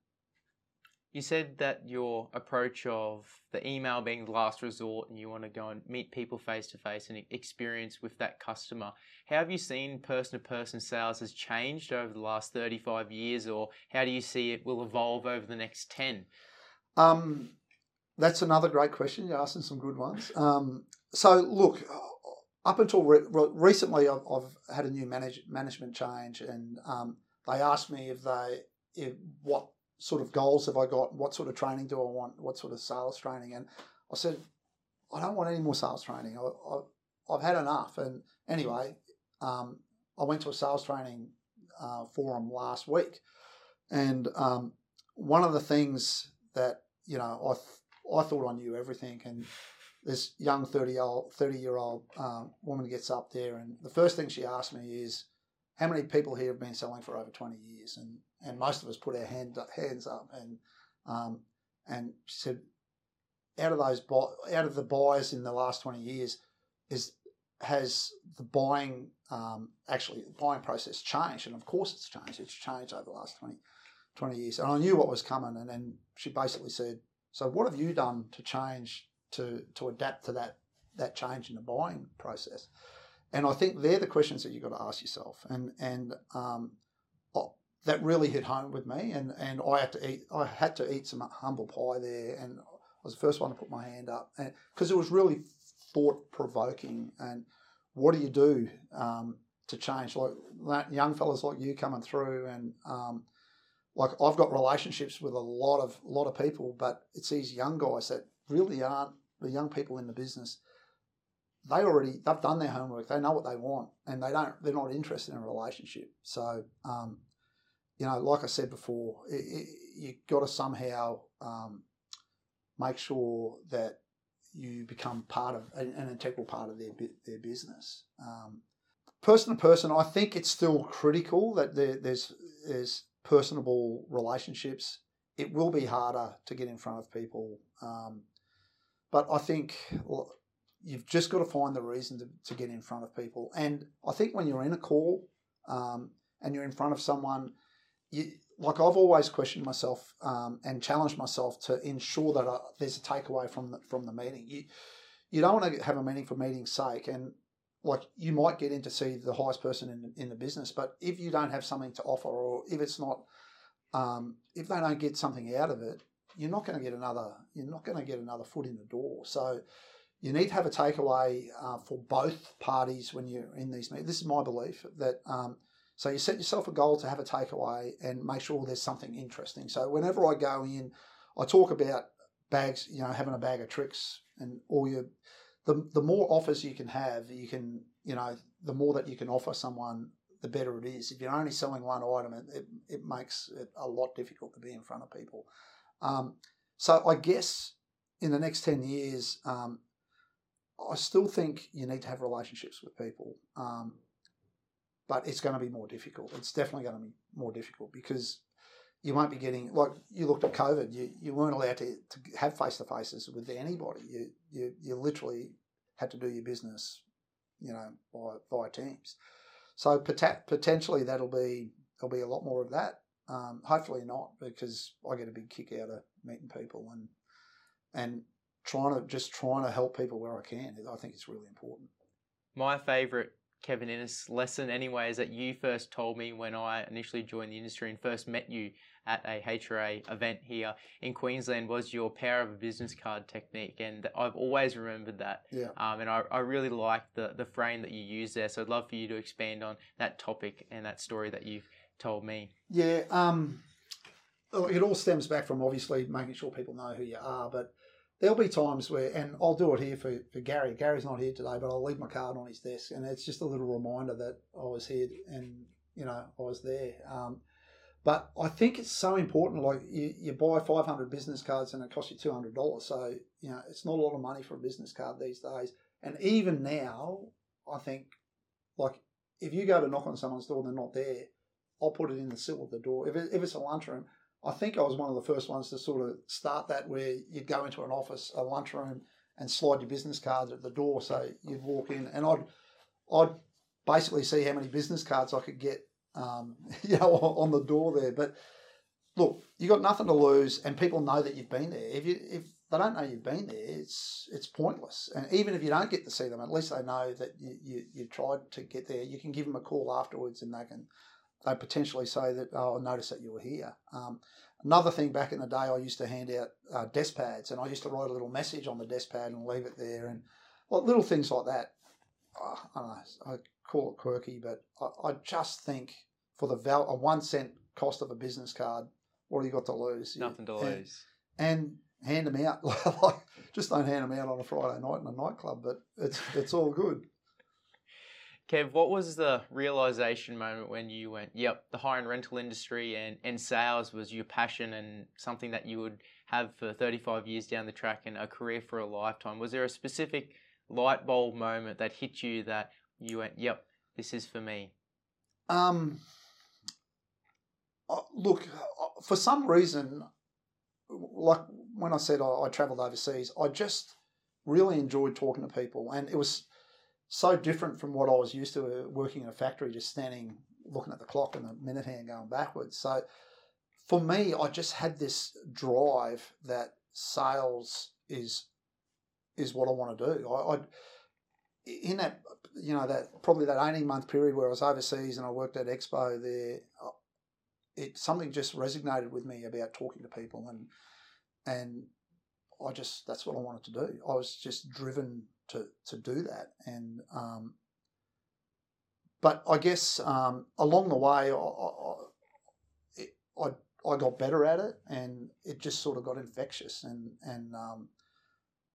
You said that your approach of the email being the last resort and you want to go and meet people face to face and experience with that customer. How have you seen person to person sales has changed over the last 35 years, or how do you see it will evolve over the next 10? That's another great question. You're asking some good ones. So look, up until recently, I've had a new management change, and they asked me what sort of goals have I got? What sort of training do I want? What sort of sales training? And I said, I don't want any more sales training. I've had enough. And anyway, I went to a sales training forum last week, and one of the things that I thought I knew everything. And this young 30-year-old woman gets up there, and the first thing she asked me is, how many people here have been selling for over 20 years? And most of us put our hands up, and she said, out of the buyers in the last 20 years, has the buying buying process changed? And of course it's changed. It's changed over the last 20 years. And I knew what was coming. And then she basically said, so what have you done to change to adapt to that change in the buying process? And I think they're the questions that you've got to ask yourself. And that really hit home with me, and I had to eat some humble pie there, and I was the first one to put my hand up, and because it was really thought-provoking. And what do you do to change? Like young fellas like you coming through, and like I've got relationships with a lot of people, but it's these young guys that really aren't the young people in the business. They've done their homework. They know what they want, and they're not interested in a relationship. So, like I said before, you've got to somehow make sure that you become part of an integral part of their business. Person to person, I think it's still critical that there's personable relationships. It will be harder to get in front of people, but I think you've just got to find the reason to get in front of people. And I think when you're in a call and you're in front of someone, I've always questioned myself and challenged myself to ensure that there's a takeaway from the meeting. You you don't want to have a meeting for meeting's sake, and like you might get in to see the highest person in the business, but if you don't have something to offer, or if it's not, if they don't get something out of it, you're not going to get another. You're not going to get another foot in the door. So you need to have a takeaway for both parties when you're in these meetings. This is my belief that. So you set yourself a goal to have a takeaway and make sure there's something interesting. So whenever I go in, I talk about bags, you know, having a bag of tricks, and all your the more offers you can have, you can, you know, the more that you can offer someone, the better it is. If you're only selling one item, it makes it a lot difficult to be in front of people. So I guess in the next 10 years, I still think you need to have relationships with people. But it's going to be more difficult. It's definitely going to be more difficult because you won't be getting, like you looked at COVID, you weren't allowed to have face-to-faces with anybody. You literally had to do your business, you know, by teams. So potentially there'll be a lot more of that. Hopefully not, because I get a big kick out of meeting people and trying to help people where I can. I think it's really important. My favourite Kevin Ennis lesson anyway is that you first told me when I initially joined the industry and first met you at a HRA event here in Queensland was your power of a business card technique, and I've always remembered that. Yeah. And I really liked the frame that you used there, so I'd love for you to expand on that topic and that story that you've told me. Yeah, it all stems back from obviously making sure people know who you are, but there'll be times where, and I'll do it here for Gary. Gary's not here today, but I'll leave my card on his desk, and it's just a little reminder that I was here and, you know, I was there. But I think it's so important. Like you buy 500 business cards and it costs you $200. So, you know, it's not a lot of money for a business card these days. And even now, I think, like, if you go to knock on someone's door and they're not there, I'll put it in the sill of the door. If it's a lunchroom, I think I was one of the first ones to sort of start that, where you'd go into an office, a lunchroom, and slide your business cards at the door. So you'd walk in, and I'd basically see how many business cards I could get, you know, on the door there. But look, you got nothing to lose, and people know that you've been there. If they don't know you've been there, it's pointless. And even if you don't get to see them, at least they know that you tried to get there. You can give them a call afterwards, and they potentially say that, oh, I noticed that you were here. Another thing, back in the day, I used to hand out desk pads, and I used to write a little message on the desk pad and leave it there, and like, little things like that. Oh, I don't know, I call it quirky, but I just think for the a 1 cent cost of a business card, what have you got to lose? Nothing to lose. And hand them out. Like, just don't hand them out on a Friday night in a nightclub, but it's all good. Kev, what was the realisation moment when you went, yep, the hire and rental industry and sales was your passion and something that you would have for 35 years down the track and a career for a lifetime? Was there a specific light bulb moment that hit you that you went, yep, this is for me? Look, for some reason, like when I said I travelled overseas, I just really enjoyed talking to people, and it was so different from what I was used to working in a factory, just standing, looking at the clock and the minute hand going backwards. So for me, I just had this drive that sales is what I want to do. I in that, you know, that probably that 18-month period where I was overseas and I worked at Expo there, something just resonated with me about talking to people, and I just, that's what I wanted to do. I was just driven to do that, and but I guess along the way I got better at it, and it just sort of got infectious, and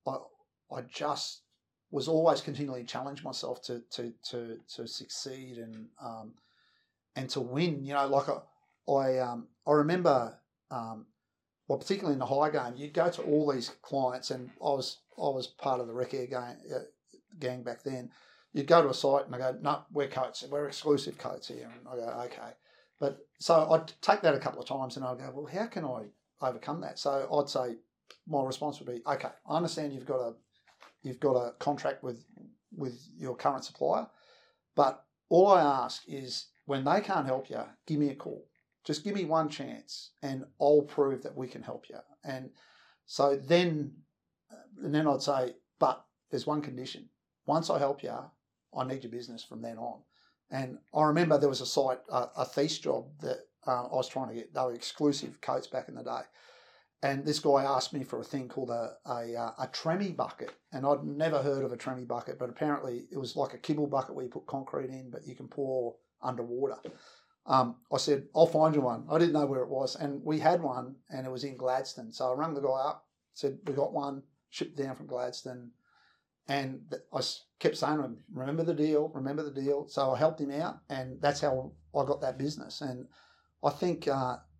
I just was always continually challenged myself to succeed and to win. You know, like I remember well, particularly in the hire game, you'd go to all these clients, and I was part of the Wreckair gang back then. You'd go to a site and I go, no, we're Coates. We're exclusive Coates here. And I go, okay. But so I'd take that a couple of times and I'd go, well, how can I overcome that? So I'd say my response would be, okay, I understand you've got a contract with your current supplier, but all I ask is when they can't help you, give me a call. Just give me one chance and I'll prove that we can help you. And so then I'd say, but there's one condition. Once I help you, I need your business from then on. And I remember there was a site, a Thies job that I was trying to get. They were exclusive Coats back in the day. And this guy asked me for a thing called a tremie bucket. And I'd never heard of a tremie bucket, but apparently it was like a kibble bucket where you put concrete in, but you can pour underwater. I said, I'll find you one. I didn't know where it was. And we had one, and it was in Gladstone. So I rang the guy up, said, we got one, shipped down from Gladstone. And I kept saying to him, remember the deal, remember the deal. So I helped him out, and that's how I got that business. And I think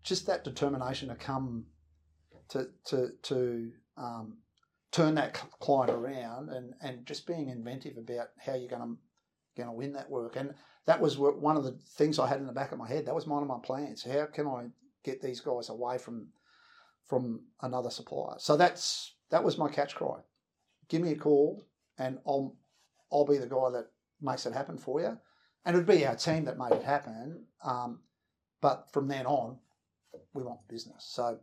just that determination to come to turn that client around, and just being inventive about how you're going to win that work. And that was one of the things I had in the back of my head. That was one of my plans. How can I get these guys away from another supplier? So that was my catch cry. Give me a call, and I'll be the guy that makes it happen for you. And it'd be our team that made it happen. But from then on, we want the business. So,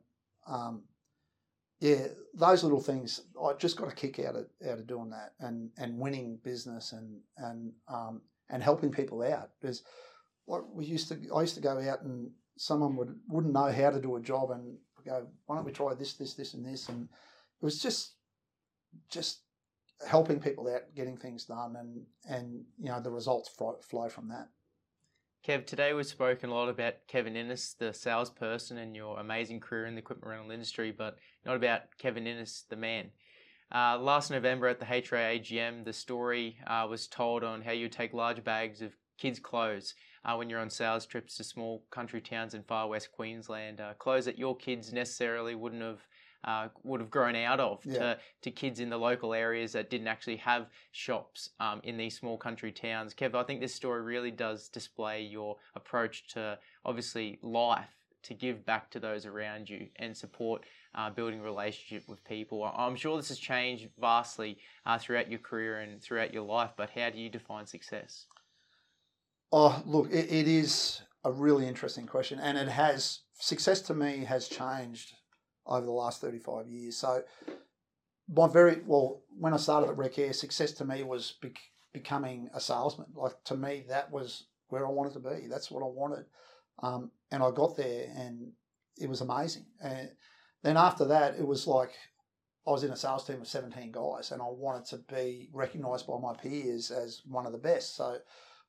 yeah, those little things, I just got a kick out of doing that and winning business and helping people out. Because I used to go out and someone wouldn't know how to do a job, and go, why don't we try this, this, this, and this? And it was just helping people out, getting things done, and you know, the results flow from that. Kev, today we've spoken a lot about Kevin Ennis, the salesperson, and your amazing career in the equipment rental industry, but not about Kevin Ennis, the man. Last November at the HRA AGM, the story was told on how you take large bags of kids' clothes when you're on sales trips to small country towns in far west Queensland, clothes that your kids necessarily would have grown out of, yeah, to kids in the local areas that didn't actually have shops in these small country towns. Kev, I think this story really does display your approach to, obviously, life, to give back to those around you and support building a relationship with people. I'm sure this has changed vastly throughout your career and throughout your life, but how do you define success? Oh, look, it is a really interesting question, and success to me has changed over the last 35 years. So when I started at Wreckair, success to me was becoming a salesman. Like, to me, that was where I wanted to be. That's what I wanted. And I got there, and it was amazing. And then after that, it was like I was in a sales team of 17 guys, and I wanted to be recognised by my peers as one of the best. So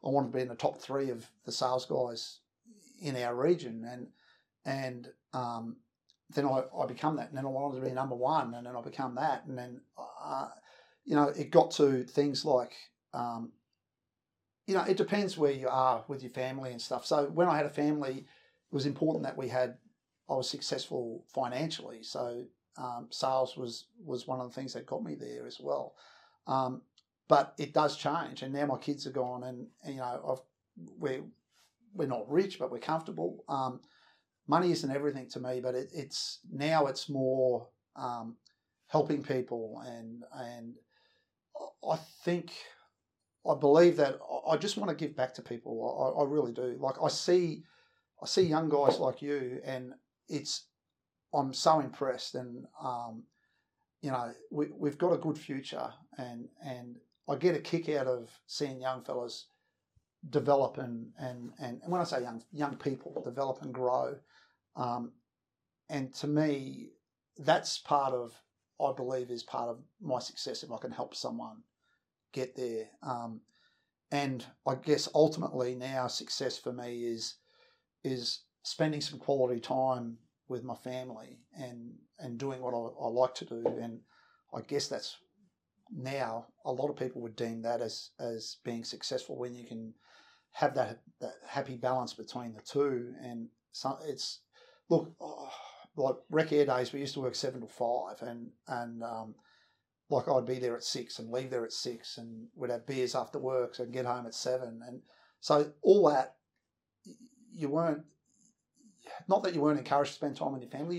I wanted to be in the top 3 of the sales guys in our region. And then I become that, and then I wanted to be number 1, and then I become that, and then it got to things like it depends where you are with your family and stuff. So when I had a family, it was important that I was successful financially. So sales was one of the things that got me there as well. But it does change, and now my kids are gone, and we're not rich, but we're comfortable. Money isn't everything to me, but it's more helping people, and I believe that I just want to give back to people. I really do. Like, I see young guys like you, and I'm so impressed, and we've got a good future, and I get a kick out of seeing young fellas develop and when I say young people develop and grow, and to me, that's part of my success, if I can help someone get there. And I guess ultimately now success for me is spending some quality time with my family and doing what I like to do, and I guess that's now a lot of people would deem that as being successful, when you can have that happy balance between the two. And so like Wreckair days, we used to work 7 to 5, and like I'd be there at 6 and leave there at 6, and we'd have beers after work, so I'd get home at 7. And so all that, you weren't encouraged to spend time with your family.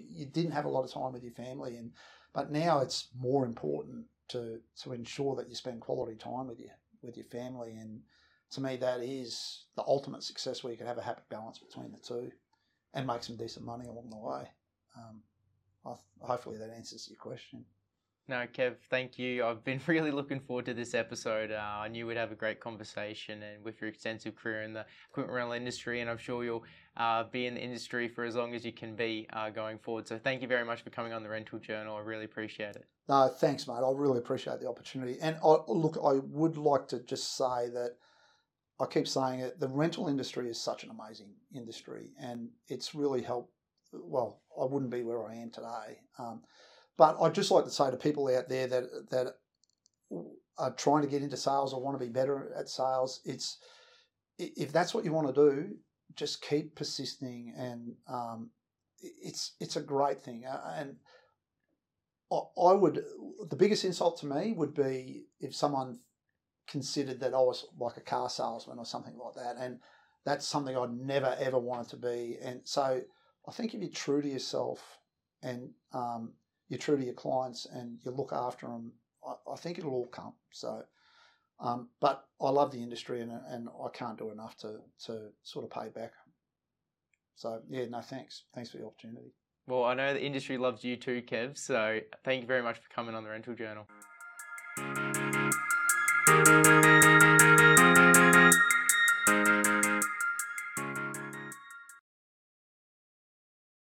You didn't have a lot of time with your family, but now it's more important to ensure that you spend quality time with your family. And to me, that is the ultimate success, where you can have a happy balance between the two and make some decent money along the way. Hopefully that answers your question. No, Kev, thank you. I've been really looking forward to this episode. I knew we'd have a great conversation, and with your extensive career in the equipment rental industry, and I'm sure you'll be in the industry for as long as you can be going forward. So thank you very much for coming on the Rental Journal. I really appreciate it. No, thanks, mate. I really appreciate the opportunity. And I would like to just say that I keep saying it, the rental industry is such an amazing industry, and it's really helped. Well, I wouldn't be where I am today. But I'd just like to say to people out there that are trying to get into sales or want to be better at sales, it's, if that's what you want to do, just keep persisting, and it's a great thing. And the biggest insult to me would be if someone considered that I was like a car salesman or something like that, and that's something I never ever wanted to be. And so I think if you're true to yourself and you're true to your clients and you look after them, I think it'll all come. So, but I love the industry, and I can't do enough to sort of pay back. So yeah, no, thanks. Thanks for the opportunity. Well, I know the industry loves you too, Kev. So thank you very much for coming on the Rental Journal.